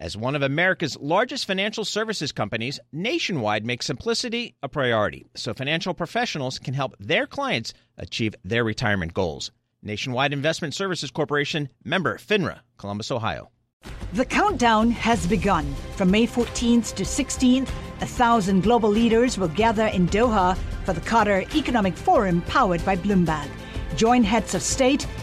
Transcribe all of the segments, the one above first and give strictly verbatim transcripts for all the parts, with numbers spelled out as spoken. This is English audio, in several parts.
As one of America's largest financial services companies, Nationwide makes simplicity a priority so financial professionals can help their clients achieve their retirement goals. Nationwide Investment Services Corporation, member FINRA, Columbus, Ohio. The countdown has begun. From May fourteenth to sixteenth, a thousand global leaders will gather in Doha for the Qatar Economic Forum powered by Bloomberg. Join heads of state,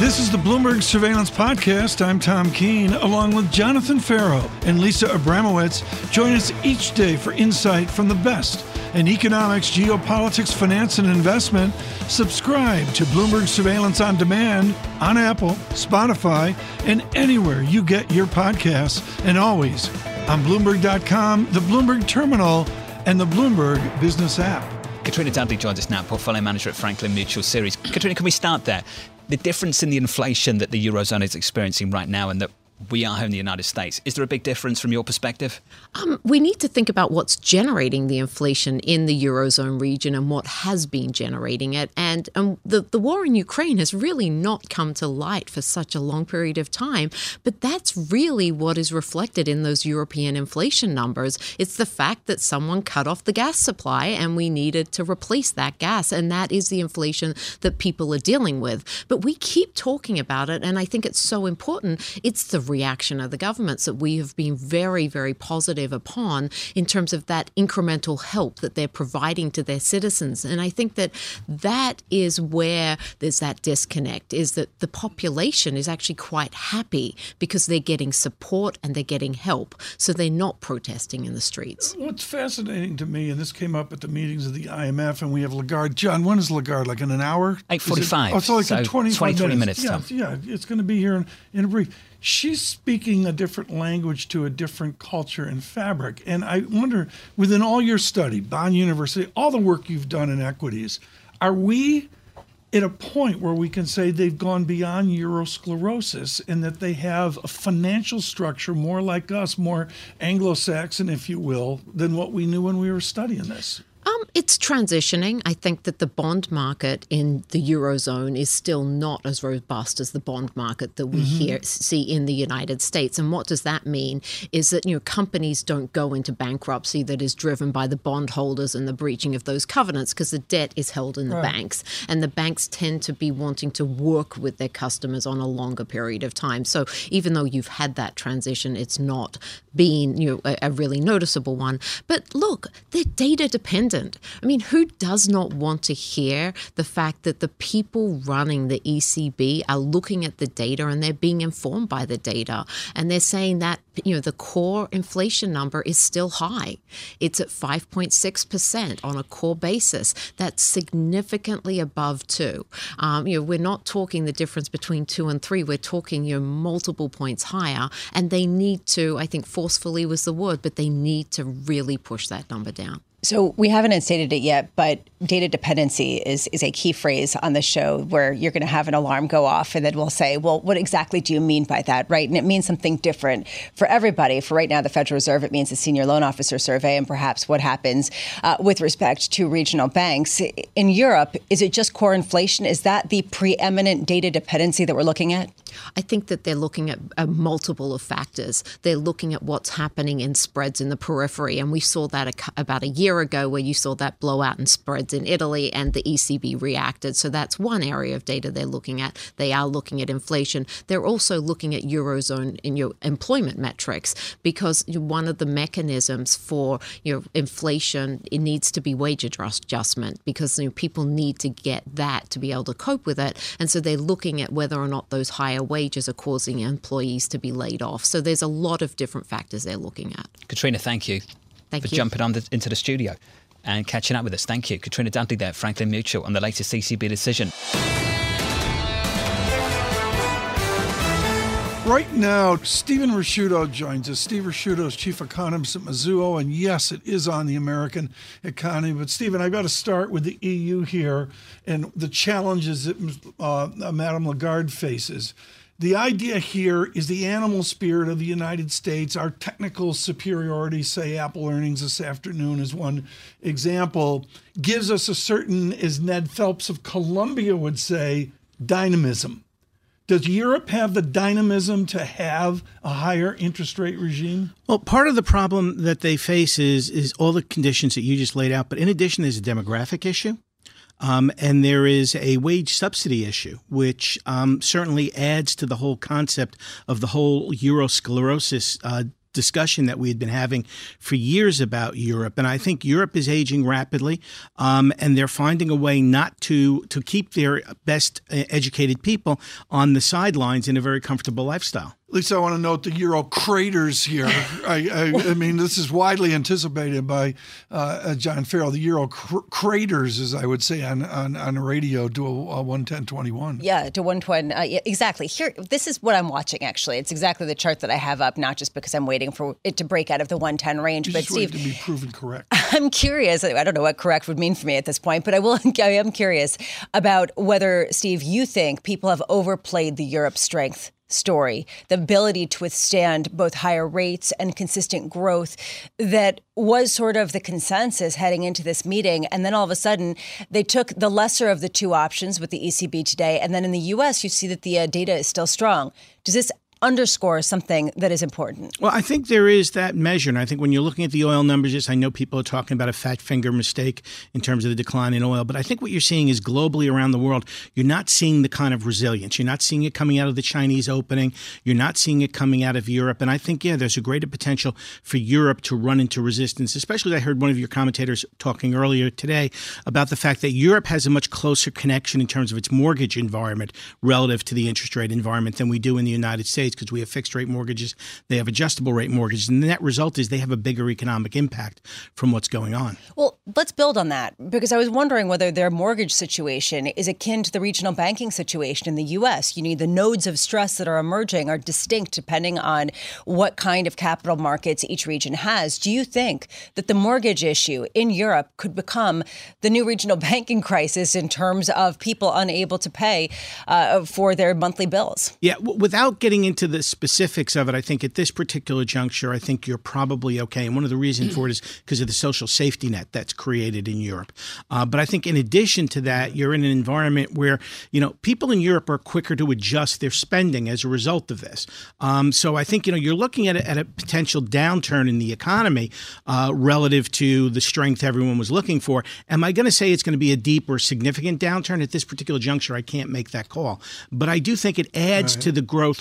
This is the Bloomberg Surveillance Podcast. I'm Tom Keene, along with Jonathan Farrow and Lisa Abramowitz. Join us each day for insight from the best in economics, geopolitics, finance, and investment. Subscribe to Bloomberg Surveillance On Demand on Apple, Spotify, and anywhere you get your podcasts. And always on Bloomberg dot com, the Bloomberg Terminal, and the Bloomberg Business App. Katrina Dudley joins us now, Portfolio Manager at Franklin Mutual Series. Katrina, can we start there? The difference in the inflation that the Eurozone is experiencing right now and that we are here in the United States, is there a big difference from your perspective? Um, we need to think about what's generating the inflation in the Eurozone region and what has been generating it. And, and the, the war in Ukraine has really not come to light for such a long period of time. But that's really what is reflected in those European inflation numbers. It's the fact that someone cut off the gas supply and we needed to replace that gas. And that is the inflation that people are dealing with. But we keep talking about it. And I think it's so important. It's the reaction of the governments that we have been very, very positive upon in terms of that incremental help that they're providing to their citizens. And I think that that is where there's that disconnect, is that the population is actually quite happy because they're getting support and they're getting help. So they're not protesting in the streets. What's fascinating to me, and this came up at the meetings of the I M F, and we have Lagarde. John, when is Lagarde? Like in an hour? eight forty-five. Oh, so like so in twenty, twenty, twenty minutes. minutes yeah, yeah, it's going to be here in, in a brief. She's speaking a different language to a different culture and fabric. And I wonder, within all your study, Bond University, all the work you've done in equities, are we at a point where we can say they've gone beyond Eurosclerosis and that they have a financial structure more like us, more Anglo-Saxon, if you will, than what we knew when we were studying this? Um, it's transitioning. I think that the bond market in the Eurozone is still not as robust as the bond market that we mm-hmm. here see in the United States. And what does that mean is that, you know, companies don't go into bankruptcy that is driven by the bondholders and the breaching of those covenants because the debt is held in the right. banks. And the banks tend to be wanting to work with their customers on a longer period of time. So even though you've had that transition, it's not been, you know, a, a really noticeable one. But look, they're data dependent. I mean, who does not want to hear the fact that the people running the E C B are looking at the data and they're being informed by the data? And they're saying that, you know, the core inflation number is still high. It's at five point six percent on a core basis. That's significantly above two. Um, you know, we're not talking the difference between two and three. We're talking, you know, multiple points higher. And they need to, I think forcefully was the word, but they need to really push that number down. So we haven't instated it yet, but data dependency is, is a key phrase on the show where you're going to have an alarm go off and then we'll say, well, what exactly do you mean by that, right? And it means something different for everybody. For right now, the Federal Reserve, it means the Senior Loan Officer Survey and perhaps what happens uh, with respect to regional banks. In Europe, is it just core inflation? Is that the preeminent data dependency that we're looking at? I think that they're looking at a multiple of factors. They're looking at what's happening in spreads in the periphery. And we saw that a, about a year ago where you saw that blowout in spreads in Italy and the E C B reacted. So that's one area of data they're looking at. They are looking at inflation. They're also looking at Eurozone in your employment metrics because one of the mechanisms for your inflation, it needs to be wage adjustment because, you know, people need to get that to be able to cope with it. And so they're looking at whether or not those higher wages are causing employees to be laid off. So there's a lot of different factors they're looking at. Katrina, thank you thank for you. jumping on the, into the studio and catching up with us. Thank you. Katrina Dudley there, Franklin Mutual, on the latest E C B decision. Right now, Steven Ricchiuto joins us. Steve Ricchiuto is chief economist at Mizuho, and yes, it is on the American economy. But Steven, I've got to start with the E U here and the challenges that uh, Madame Lagarde faces. The idea here is the animal spirit of the United States, our technical superiority, say Apple earnings this afternoon is one example, gives us a certain, as Ned Phelps of Columbia would say, dynamism. Does Europe have the dynamism to have a higher interest rate regime? Well, part of the problem that they face is, is all the conditions that you just laid out. But in addition, there's a demographic issue. Um, and there is a wage subsidy issue, which um, certainly adds to the whole concept of the whole Eurosclerosis uh, discussion that we had been having for years about Europe. And I think Europe is aging rapidly, um, and they're finding a way not to to keep their best educated people on the sidelines in a very comfortable lifestyle. Lisa, I want to note the Euro craters here. I, I, I mean, this is widely anticipated by uh, John Farrell. The Euro cr craters, as I would say on on, on radio, to a one ten twenty-one. Yeah, to one twenty. Uh, yeah, exactly. Here, this is what I'm watching. Actually, it's exactly the chart that I have up. Not just because I'm waiting for it to break out of the one ten range, you but just Steve, to be proven correct. I'm curious. I don't know what correct would mean for me at this point, but I will. I am curious about whether, Steve, you think people have overplayed the Europe strength story, the ability to withstand both higher rates and consistent growth that was sort of the consensus heading into this meeting. And then all of a sudden, they took the lesser of the two options with the E C B today. And then in the U S, you see that the uh, data is still strong. Does this underscore something that is important? Well, I think there is that measure. And I think when you're looking at the oil numbers, yes, I know people are talking about a fat finger mistake in terms of the decline in oil. But I think what you're seeing is globally around the world, you're not seeing the kind of resilience. You're not seeing it coming out of the Chinese opening. You're not seeing it coming out of Europe. And I think, yeah, there's a greater potential for Europe to run into resistance, especially as I heard one of your commentators talking earlier today about the fact that Europe has a much closer connection in terms of its mortgage environment relative to the interest rate environment than we do in the United States, because we have fixed rate mortgages, they have adjustable rate mortgages, and the net result is they have a bigger economic impact from what's going on. Well, let's build on that, because I was wondering whether their mortgage situation is akin to the regional banking situation in the U S. You need the nodes of stress that are emerging are distinct depending on what kind of capital markets each region has. Do you think that the mortgage issue in Europe could become the new regional banking crisis in terms of people unable to pay uh, for their monthly bills? Yeah, w without getting into the specifics of it, I think at this particular juncture, I think you're probably okay. And one of the reasons for it is because of the social safety net that's created in Europe. Uh, but I think in addition to that, you're in an environment where, you know, people in Europe are quicker to adjust their spending as a result of this. Um, so I think, you know, you're looking at a, at a potential downturn in the economy uh, relative to the strength everyone was looking for. Am I going to say it's going to be a deep or significant downturn? At this particular juncture, I can't make that call. But I do think it adds right. to the growth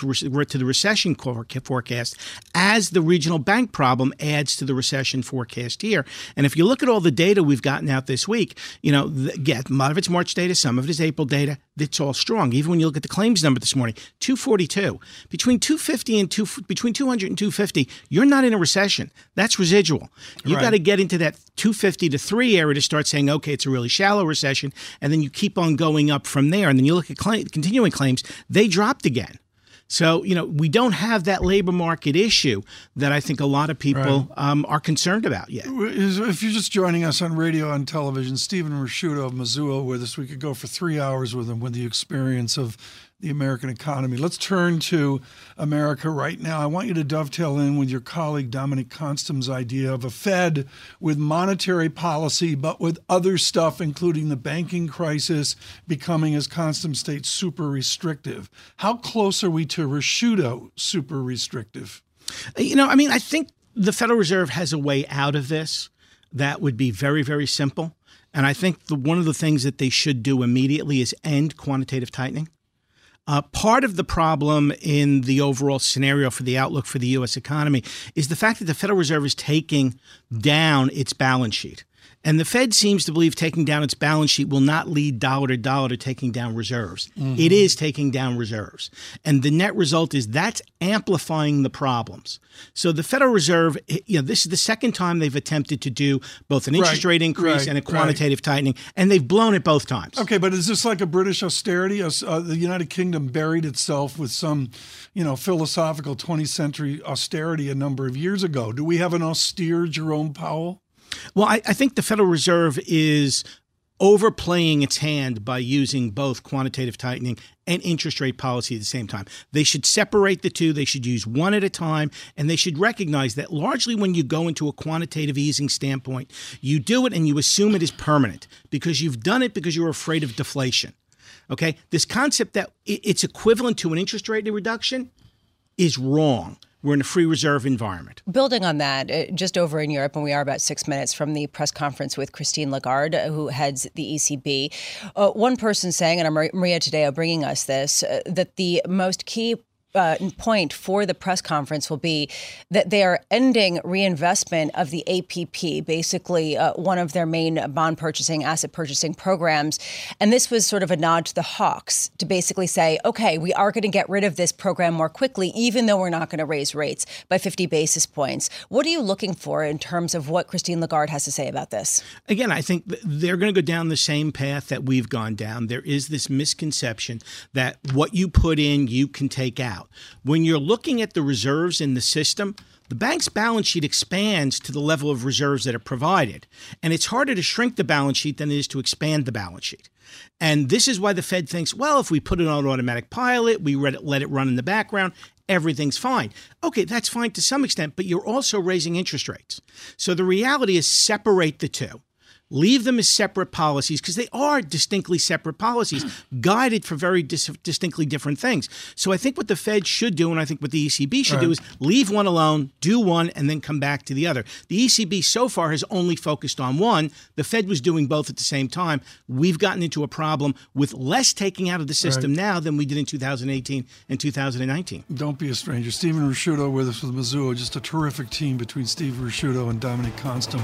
to the recession forecast as the regional bank problem adds to the recession forecast here. And if you look at all the data we've gotten out this week, you know, again, a lot of it's March data, some of it is April data. It's all strong. Even when you look at the claims number this morning, two forty-two. Between two fifty and two, between two hundred and two fifty, you're not in a recession. That's residual. You've right. got to get into that two fifty to three area to start saying, okay, it's a really shallow recession. And then you keep on going up from there. And then you look at claim, continuing claims, they dropped again. So, you know, we don't have that labor market issue that I think a lot of people right. um, are concerned about yet. If you're just joining us on radio and television, Steven Ricchiuto of Mizuho with us. We could go for three hours with him with the experience of the American economy. Let's turn to America right now. I want you to dovetail in with your colleague Dominic Constam's idea of a Fed with monetary policy, but with other stuff, including the banking crisis, becoming, as Constam states, super restrictive. How close are we to Ricchiuto super restrictive? You know, I mean, I think the Federal Reserve has a way out of this that would be very, very simple. And I think the, one of the things that they should do immediately is end quantitative tightening. Uh, part of the problem in the overall scenario for the outlook for the U S economy is the fact that the Federal Reserve is taking down its balance sheet. And the Fed seems to believe taking down its balance sheet will not lead dollar to dollar to taking down reserves. Mm-hmm. It is taking down reserves. And the net result is that's amplifying the problems. So the Federal Reserve, you know, this is the second time they've attempted to do both an interest right, rate increase right, and a quantitative right. tightening, and they've blown it both times. Okay, but is this like a British austerity? Uh, the United Kingdom buried itself with some, you know, philosophical twentieth century austerity a number of years ago. Do we have an austere Jerome Powell? Well, I, I think the Federal Reserve is overplaying its hand by using both quantitative tightening and interest rate policy at the same time. They should separate the two. They should use one at a time. And they should recognize that largely when you go into a quantitative easing standpoint, you do it and you assume it is permanent because you've done it because you're afraid of deflation. Okay? This concept that it's equivalent to an interest rate reduction is wrong. We're in a free reserve environment. Building on that, just over in Europe, and we are about six minutes from the press conference with Christine Lagarde, who heads the E C B, uh, one person saying, and Maria Tadeo bringing us this, uh, that the most key Uh, point for the press conference will be that they are ending reinvestment of the A P P, basically uh, one of their main bond purchasing, asset purchasing programs. And this was sort of a nod to the hawks to basically say, OK, we are going to get rid of this program more quickly, even though we're not going to raise rates by fifty basis points. What are you looking for in terms of what Christine Lagarde has to say about this? Again, I think they're going to go down the same path that we've gone down. There is this misconception that what you put in, you can take out. When you're looking at the reserves in the system, the bank's balance sheet expands to the level of reserves that are provided. And it's harder to shrink the balance sheet than it is to expand the balance sheet. And this is why the Fed thinks, well, if we put it on automatic pilot, we let it run in the background, everything's fine. Okay, that's fine to some extent, but you're also raising interest rates. So the reality is separate the two. Leave them as separate policies because they are distinctly separate policies guided for very dis distinctly different things. So I think what the Fed should do, and I think what the E C B should All right. do, is leave one alone, do one, and then come back to the other. The E C B so far has only focused on one. The Fed was doing both at the same time. We've gotten into a problem with less taking out of the system right. now than we did in two thousand eighteen and two thousand nineteen. Don't be a stranger. Steven Ricchiuto with us with Mizuho. Just a terrific team between Steve Ricchiuto and Dominic Constant.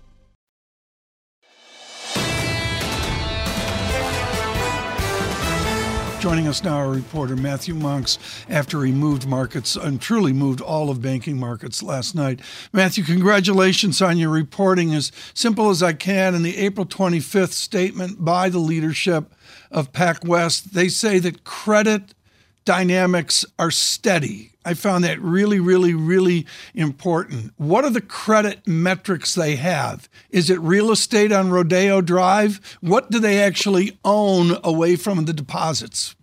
Joining us now, our reporter Matthew Monks, after he moved markets and truly moved all of banking markets last night. Matthew, congratulations on your reporting. As simple as I can, in the April twenty-fifth statement by the leadership of PacWest, they say that credit dynamics are steady. I found that really, really, really important. What are the credit metrics they have? Is it real estate on Rodeo Drive? What do they actually own away from the deposits?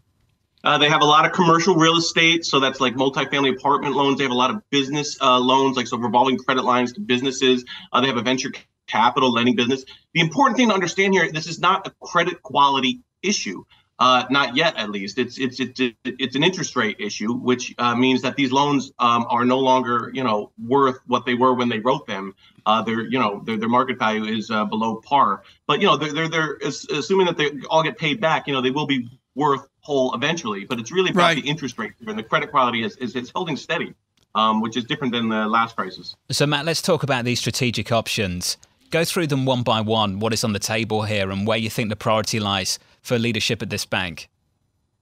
Uh, they have a lot of commercial real estate, so that's like multifamily apartment loans. They have a lot of business uh, loans, like so revolving credit lines to businesses. Uh, they have a venture capital lending business. The important thing to understand here, this is not a credit quality issue. Uh, not yet, at least. It's it's it's it's an interest rate issue, which uh, means that these loans um, are no longer, you know, worth what they were when they wrote them. Uh, their you know their their market value is uh, below par. But you know they're they're they're assuming that they all get paid back. You know they will be worth whole eventually. But it's really about right. the interest rate and the credit quality is is it's holding steady, um, which is different than the last crisis. So Matt, let's talk about these strategic options. Go through them one by one, what is on the table here and where you think the priority lies for leadership at this bank.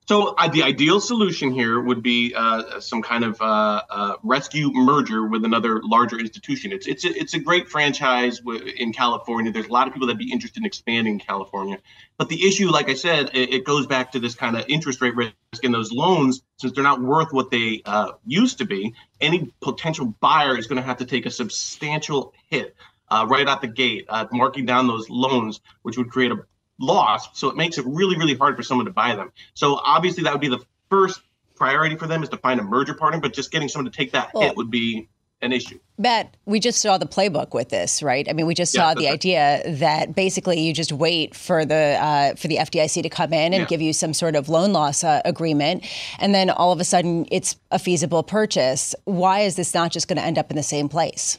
So uh, the ideal solution here would be uh, some kind of uh, uh, rescue merger with another larger institution. It's it's a, it's a great franchise w- in California. There's a lot of people that'd be interested in expanding in California. But the issue, like I said, it, it goes back to this kind of interest rate risk in those loans. Since they're not worth what they uh, used to be, any potential buyer is going to have to take a substantial hit uh, right out the gate, uh, marking down those loans, which would create a lost, so it makes it really, really hard for someone to buy them. So obviously, that would be the first priority for them is to find a merger partner. But just getting someone to take that well, hit would be an issue. Matt, we just saw the playbook with this, right? I mean, we just yeah, saw the right. idea that basically you just wait for the uh, for the F D I C to come in and yeah. give you some sort of loan loss uh, agreement, and then all of a sudden it's a feasible purchase. Why is this not just going to end up in the same place?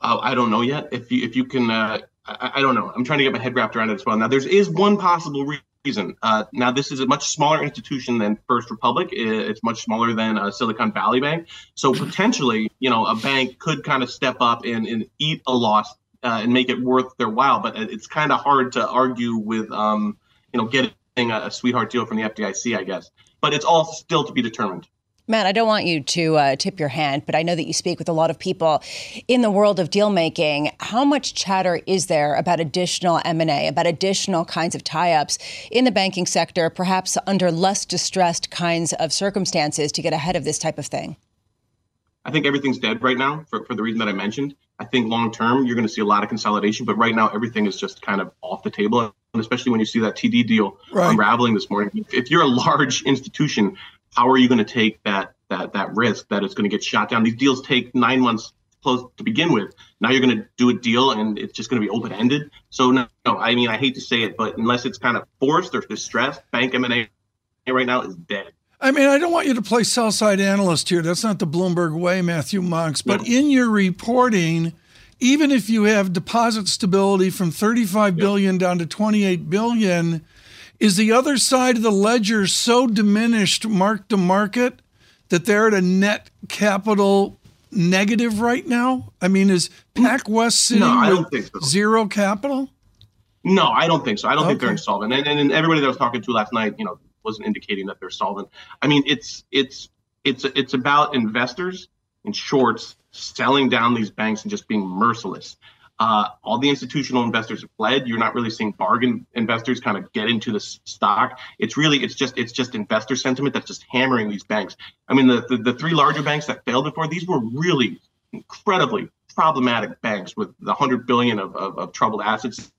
Uh, I don't know yet. If you if you can. Uh, I don't know. I'm trying to get my head wrapped around it as well. Now, there is one possible reason. Uh, now, this is a much smaller institution than First Republic. It's much smaller than uh, Silicon Valley Bank. So potentially, you know, a bank could kind of step up and, and eat a loss uh, and make it worth their while. But it's kind of hard to argue with, um, you know, getting a, a sweetheart deal from the F D I C, I guess. But it's all still to be determined. Matt, I don't want you to uh, tip your hand, but I know that you speak with a lot of people in the world of deal making. How much chatter is there about additional M and A, about additional kinds of tie-ups in the banking sector, perhaps under less distressed kinds of circumstances to get ahead of this type of thing? I think everything's dead right now for, for the reason that I mentioned. I think long term, you're going to see a lot of consolidation, but right now everything is just kind of off the table, and especially when you see that T D deal right. unraveling this morning. If you're a large institution, how are you going to take that that that risk that it's going to get shot down? These deals take nine months close to begin with. Now you're going to do a deal and it's just going to be open ended. So no, no, I mean, I hate to say it, but unless it's kind of forced or distressed, bank M and A right now is dead. I mean, I don't want you to play sell side analyst here. That's not the Bloomberg way, Matthew Monks. But no. in your reporting, even if you have deposit stability from thirty-five yeah. billion down to twenty-eight billion. Is the other side of the ledger so diminished mark to market that they're at a net capital negative right now? I mean, is PacWest sitting no, I don't think so. Zero capital? No, I don't think so. I don't okay. think they're insolvent. And, and and everybody that I was talking to last night, you know, wasn't indicating that they're solvent. I mean, it's it's it's it's about investors and shorts selling down these banks and just being merciless. Uh, all the institutional investors have fled. You're not really seeing bargain investors kind of get into the stock. It's really, it's just, it's just investor sentiment that's just hammering these banks. I mean, the, the, the three larger banks that failed before, these were really incredibly problematic banks with the one hundred billion dollars of, of, of troubled assets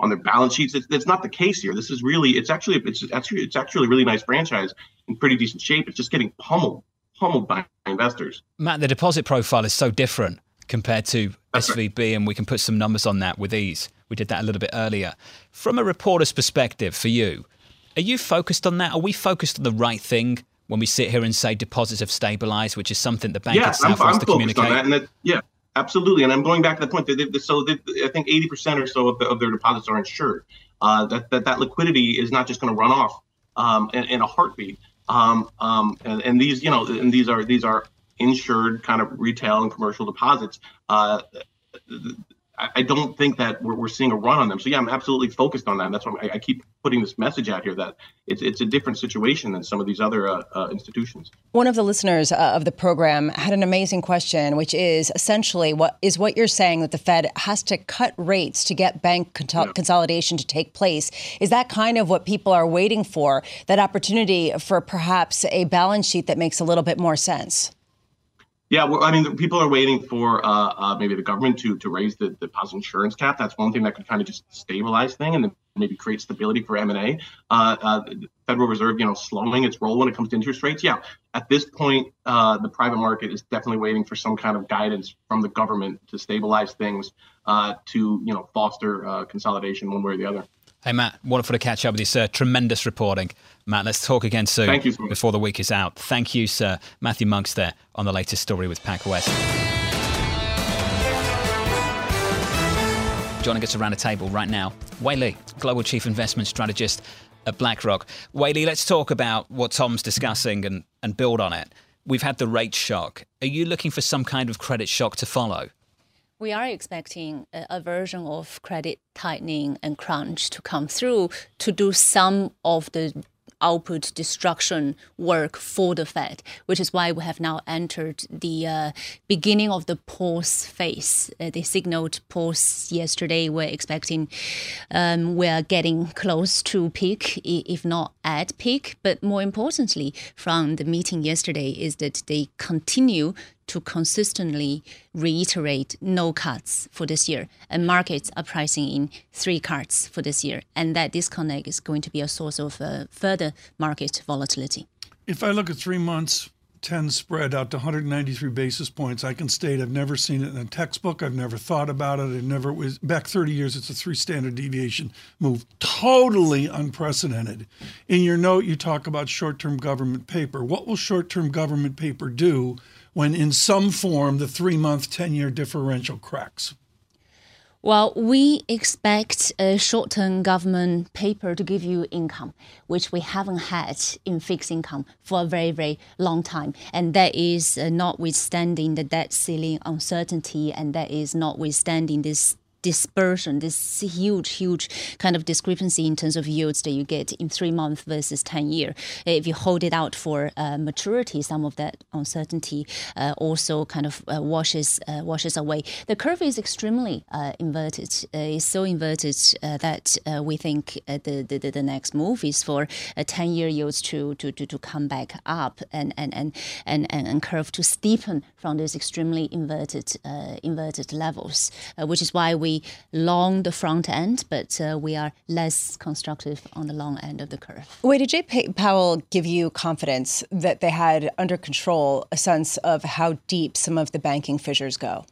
on their balance sheets. It's, it's not the case here. This is really, it's actually, it's actually, it's actually a really nice franchise in pretty decent shape. It's just getting pummeled, pummeled by investors. Matt, the deposit profile is so different compared to That's S V B, right. and we can put some numbers on that with ease. We did that a little bit earlier. From a reporter's perspective for you, are you focused on that? Are we focused on the right thing when we sit here and say deposits have stabilised, which is something the bank yeah, itself I'm, wants I'm to communicate? On that and that, yeah, absolutely. And I'm going back to that point. They, they, so they, I think eighty percent or so of, the, of their deposits are insured. Uh, that, that, that liquidity is not just going to run off um, in, in a heartbeat. Um, um, and, and these, you know, and these are these are insured kind of retail and commercial deposits. Uh, I don't think that we're, we're seeing a run on them. So yeah, I'm absolutely focused on that. And that's why I, I keep putting this message out here that it's it's a different situation than some of these other uh, uh, institutions. One of the listeners uh, of the program had an amazing question, which is essentially what is what you're saying that the Fed has to cut rates to get bank con- yeah. consolidation to take place. Is that kind of what people are waiting for? That opportunity for perhaps a balance sheet that makes a little bit more sense? Yeah, well, I mean, people are waiting for uh, uh, maybe the government to to raise the, the deposit insurance cap. That's one thing that could kind of just stabilize things and then maybe create stability for M and A. Uh, uh, the Federal Reserve, you know, slowing its role when it comes to interest rates. Yeah, at this point, uh, the private market is definitely waiting for some kind of guidance from the government to stabilize things, uh, to, you know, foster uh, consolidation one way or the other. Hey, Matt, wonderful to catch up with you, sir. Tremendous reporting. Matt, let's talk again soon. Thank you, sir. Before the week is out. Thank you, sir. Matthew Monks there on the latest story with PacWest. Joining us around the table right now, Wei Li, Global Chief Investment Strategist at BlackRock. Wei Li, let's talk about what Tom's discussing and, and build on it. We've had the rate shock. Are you looking for some kind of credit shock to follow? We are expecting a version of credit tightening and crunch to come through to do some of the output destruction work for the Fed, which is why we have now entered the uh, beginning of the pause phase. Uh, they signaled pause yesterday. We're expecting um, we're getting close to peak, if not at peak. But more importantly, from the meeting yesterday is that they continue to consistently reiterate no cuts for this year. And markets are pricing in three cuts for this year. And that disconnect is going to be a source of uh, further market volatility. If I look at three months, ten spread out to one hundred ninety-three basis points, I can state I've never seen it in a textbook. I've never thought about it. I've never, it was, back thirty years, it's a three standard deviation move. Totally unprecedented. In your note, you talk about short-term government paper. What will short-term government paper do when in some form the three-month, ten-year differential cracks? Well, we expect a short-term government paper to give you income, which we haven't had in fixed income for a very, very long time. And that is uh, notwithstanding the debt ceiling uncertainty, and that is notwithstanding this dispersion, this huge, huge kind of discrepancy in terms of yields that you get in three month versus ten year. If you hold it out for uh, maturity, some of that uncertainty uh, also kind of uh, washes uh, washes away. The curve is extremely uh, inverted. Uh, it's so inverted uh, that uh, we think uh, the, the the next move is for uh, ten year yields to, to to to come back up and and and and and curve to steepen from those extremely inverted uh, inverted levels, uh, which is why we. Long the front end, but uh, we are less constructive on the long end of the curve. Wait, did Jay Powell give you confidence that they had under control a sense of how deep some of the banking fissures go?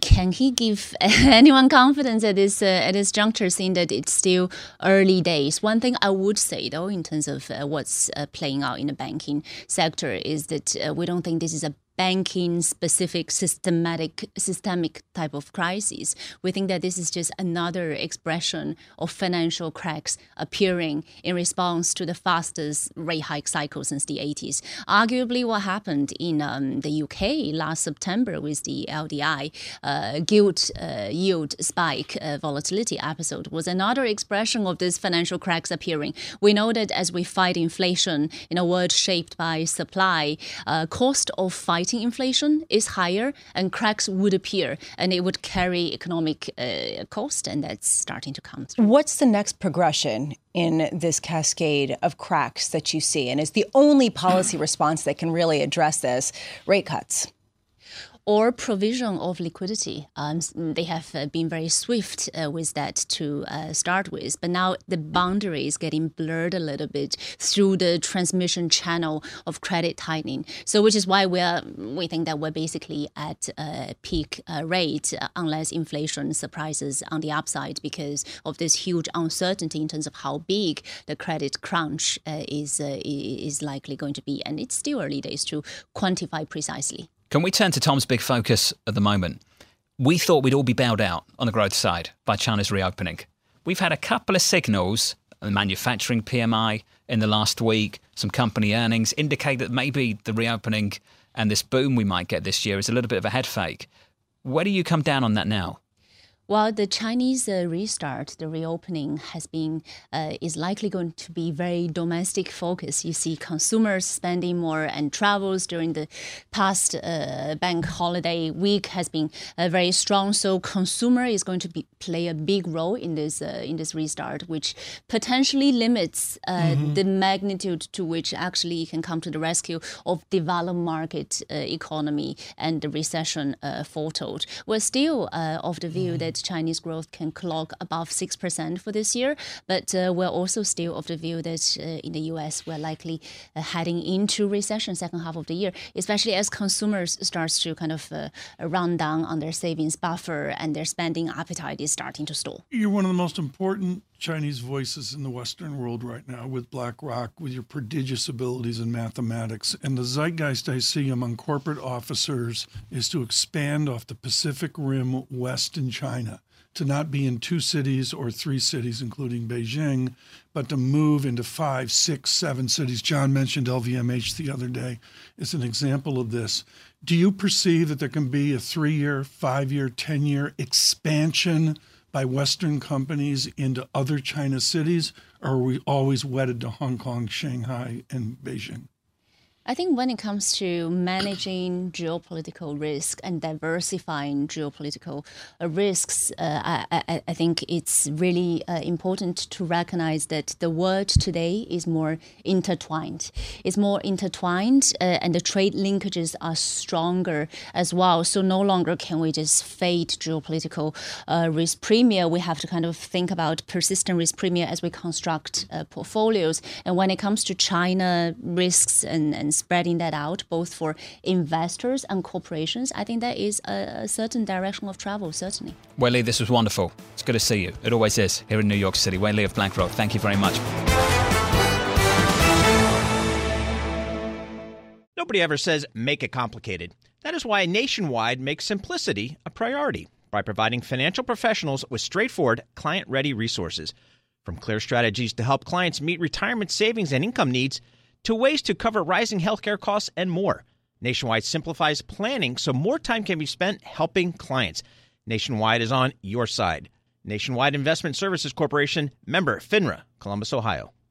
Can he give anyone confidence at this uh, at this juncture, seeing that it's still early days? One thing I would say, though, in terms of uh, what's uh, playing out in the banking sector is that uh, we don't think this is a banking-specific, systematic, systemic type of crisis. We think that this is just another expression of financial cracks appearing in response to the fastest rate hike cycle since the eighties. Arguably, what happened in um, the U K last September with the L D I uh, gilt uh, yield spike uh, volatility episode was another expression of this financial cracks appearing. We know that as we fight inflation in a world shaped by supply, uh, cost of fighting inflation is higher, and cracks would appear, and it would carry economic uh, cost, and that's starting to come through. What's the next progression in this cascade of cracks that you see? And is the only policy response that can really address this rate cuts? Or provision of liquidity. Um, they have uh, been very swift uh, with that to uh, start with, but now the boundary is getting blurred a little bit through the transmission channel of credit tightening. So, which is why we're we think that we're basically at a peak uh, rate uh, unless inflation surprises on the upside because of this huge uncertainty in terms of how big the credit crunch uh, is uh, is likely going to be, and it's still early days to quantify precisely. Can we turn to Tom's big focus at the moment? We thought we'd all be bailed out on the growth side by China's reopening. We've had a couple of signals, the manufacturing P M I in the last week, some company earnings, indicate that maybe the reopening and this boom we might get this year is a little bit of a head fake. Where do you come down on that now? Well, the Chinese uh, restart, the reopening, has been uh, is likely going to be very domestic focused. You see consumers spending more and travels during the past uh, bank holiday week has been uh, very strong. So consumer is going to be, play a big role in this uh, in this restart, which potentially limits uh, mm-hmm. the magnitude to which actually you can come to the rescue of developed market uh, economy and the recession uh, foretold. We're still uh, of the view mm-hmm. that Chinese growth can clock above six percent for this year. But uh, we're also still of the view that uh, in the U S we're likely uh, heading into recession second half of the year, especially as consumers starts to kind of uh, run down on their savings buffer and their spending appetite is starting to stall. You're one of the most important Chinese voices in the Western world right now with BlackRock, with your prodigious abilities in mathematics. And the zeitgeist I see among corporate officers is to expand off the Pacific Rim west in China, to not be in two cities or three cities, including Beijing, but to move into five, six, seven cities. John mentioned L V M H the other day. It's an example of this. Do you perceive that there can be a three-year, five-year, ten-year expansion by Western companies into other China cities, or are we always wedded to Hong Kong, Shanghai, and Beijing? I think when it comes to managing geopolitical risk and diversifying geopolitical risks, uh, I, I, I think it's really uh, important to recognize that the world today is more intertwined. It's more intertwined uh, and the trade linkages are stronger as well. So no longer can we just fade geopolitical uh, risk premium. We have to kind of think about persistent risk premium as we construct uh, portfolios. And when it comes to China risks and, and spreading that out, both for investors and corporations, I think that is a certain direction of travel, certainly. Wei Li, this was wonderful. It's good to see you. It always is, here in New York City. Wei Li of BlackRock, thank you very much. Nobody ever says, make it complicated. That is why Nationwide makes simplicity a priority by providing financial professionals with straightforward, client-ready resources. From clear strategies to help clients meet retirement savings and income needs, to ways to cover rising healthcare costs and more. Nationwide simplifies planning so more time can be spent helping clients. Nationwide is on your side. Nationwide Investment Services Corporation, member FINRA, Columbus, Ohio.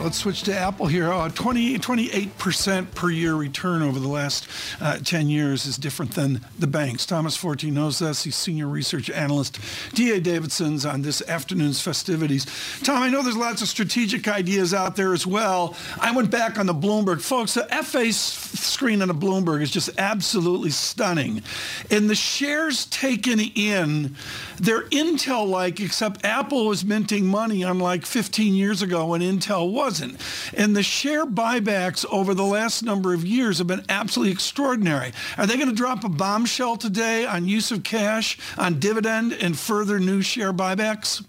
Let's switch to Apple here. Uh, twenty-eight percent per year return over the last uh, ten years is different than the banks. Thomas Forte knows this. He's senior research analyst, D A Davidson's on this afternoon's festivities. Tom, I know there's lots of strategic ideas out there as well. I went back on the Bloomberg. Folks, the F A screen on the Bloomberg is just absolutely stunning. And the shares taken in, they're Intel-like, except Apple was minting money unlike fifteen years ago when Intel was. And the share buybacks over the last number of years have been absolutely extraordinary. Are they going to drop a bombshell today on use of cash, on dividend, and further new share buybacks?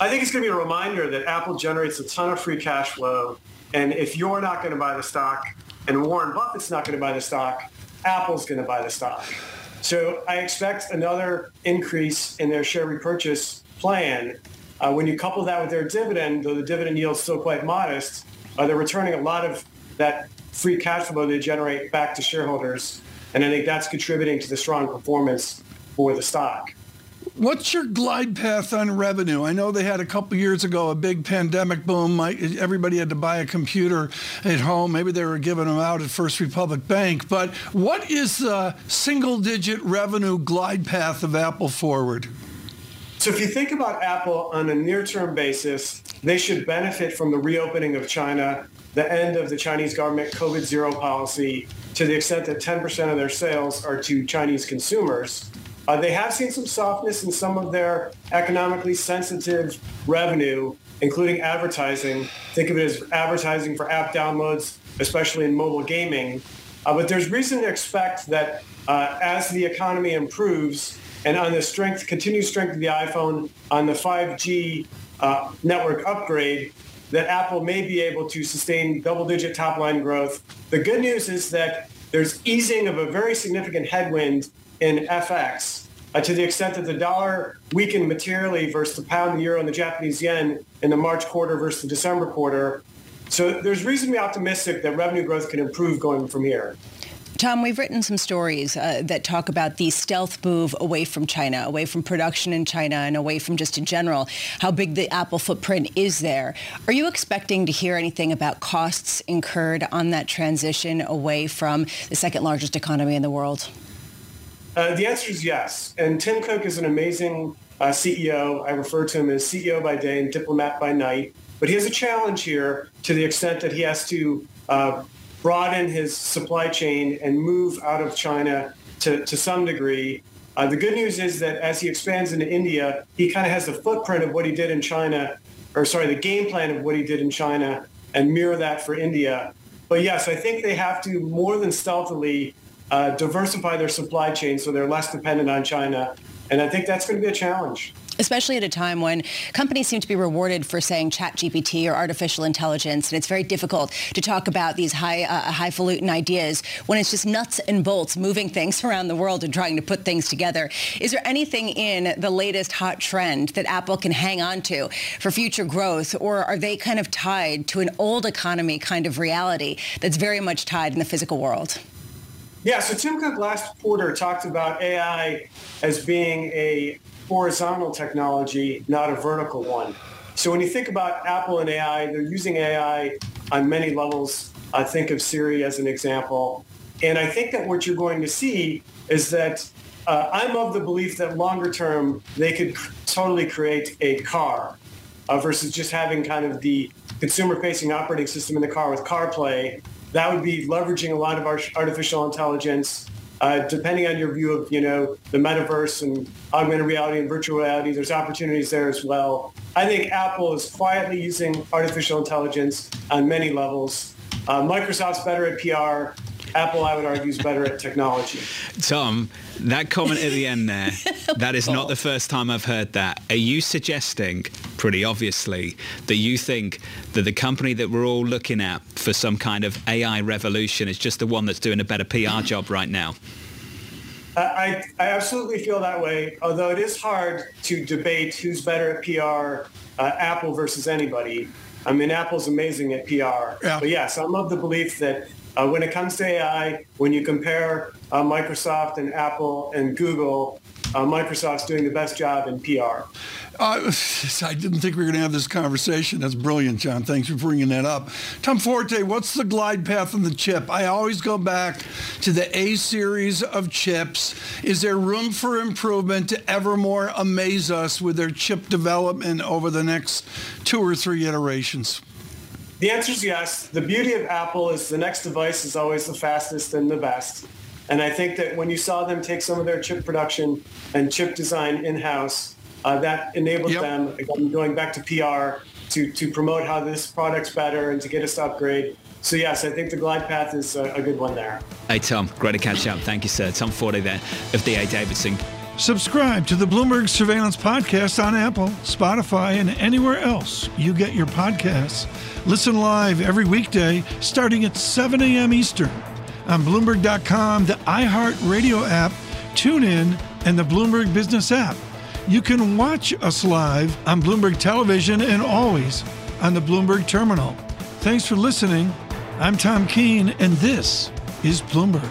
I think it's going to be a reminder that Apple generates a ton of free cash flow. And if you're not going to buy the stock and Warren Buffett's not going to buy the stock, Apple's going to buy the stock. So I expect another increase in their share repurchase plan. Uh, when you couple that with their dividend, though the dividend yield is still quite modest, uh, they're returning a lot of that free cash flow they generate back to shareholders. And I think that's contributing to the strong performance for the stock. What's your glide path on revenue? I know they had a couple years ago a big pandemic boom. Everybody had to buy a computer at home. Maybe they were giving them out at First Republic Bank. But what is the single-digit revenue glide path of Apple forward? So if you think about Apple on a near-term basis, they should benefit from the reopening of China, the end of the Chinese government COVID zero policy, to the extent that ten percent of their sales are to Chinese consumers. Uh, they have seen some softness in some of their economically sensitive revenue, including advertising. Think of it as advertising for app downloads, especially in mobile gaming. Uh, but there's reason to expect that uh, as the economy improves, and on the strength, continued strength of the iPhone, on the five G uh, network upgrade, that Apple may be able to sustain double-digit top-line growth. The good news is that there's easing of a very significant headwind in F X uh, to the extent that the dollar weakened materially versus the pound, the euro, and the Japanese yen in the March quarter versus the December quarter. So there's reason to be optimistic that revenue growth can improve going from here. Tom, we've written some stories uh, that talk about the stealth move away from China, away from production in China, and away from just in general, how big the Apple footprint is there. Are you expecting to hear anything about costs incurred on that transition away from the second largest economy in the world? Uh, the answer is yes. And Tim Cook is an amazing uh, C E O. I refer to him as C E O by day and diplomat by night. But he has a challenge here to the extent that he has to uh, broaden his supply chain and move out of China to, to some degree. Uh, the good news is that as he expands into India, he kind of has the footprint of what he did in China, or sorry, the game plan of what he did in China and mirror that for India. But yes, I think they have to more than stealthily uh, diversify their supply chain so they're less dependent on China. And I think that's going to be a challenge. Especially at a time when companies seem to be rewarded for saying chat G P T or artificial intelligence, and it's very difficult to talk about these high, uh, highfalutin ideas when it's just nuts and bolts moving things around the world and trying to put things together. Is there anything in the latest hot trend that Apple can hang on to for future growth, or are they kind of tied to an old economy kind of reality that's very much tied in the physical world? Yeah, so Tim Cook last quarter talked about A I as being a horizontal technology, not a vertical one. So when you think about Apple and A I, they're using A I on many levels. I think of Siri as an example. And I think that what you're going to see is that uh, I'm of the belief that longer term, they could c- totally create a car uh, versus just having kind of the consumer-facing operating system in the car with CarPlay. That would be leveraging a lot of our artificial intelligence. Uh, depending on your view of, you know, the metaverse and augmented reality and virtual reality, there's opportunities there as well. I think Apple is quietly using artificial intelligence on many levels. Uh, Microsoft's better at P R. Apple, I would argue, is better at technology. Tom, that comment at the end there, that is not the first time I've heard that. Are you suggesting, pretty obviously, that you think that the company that we're all looking at for some kind of A I revolution is just the one that's doing a better P R job right now? I, I absolutely feel that way, although it is hard to debate who's better at P R, uh, Apple versus anybody. I mean, Apple's amazing at P R. Yeah. But yes, I'm of the belief that Uh, when it comes to A I, when you compare uh, Microsoft and Apple and Google, uh, Microsoft's doing the best job in P R. Uh, I didn't think we were going to have this conversation. That's brilliant, John. Thanks for bringing that up. Tom Forte, what's the glide path on the chip? I always go back to the A series of chips. Is there room for improvement to evermore amaze us with their chip development over the next two or three iterations? The answer is yes. The beauty of Apple is the next device is always the fastest and the best. And I think that when you saw them take some of their chip production and chip design in-house, uh, that enabled yep. them, again, going back to P R, to, to promote how this product's better and to get us to upgrade. So yes, I think the glide path is a, a good one there. Hey, Tom, great to catch up. Thank you, sir. Tom Forte there of D A Davidson. Subscribe to the Bloomberg Surveillance Podcast on Apple, Spotify, and anywhere else you get your podcasts. Listen live every weekday starting at seven a.m. Eastern on Bloomberg dot com, the iHeartRadio app, TuneIn, and the Bloomberg Business App. You can watch us live on Bloomberg Television and always on the Bloomberg Terminal. Thanks for listening. I'm Tom Keene, and this is Bloomberg.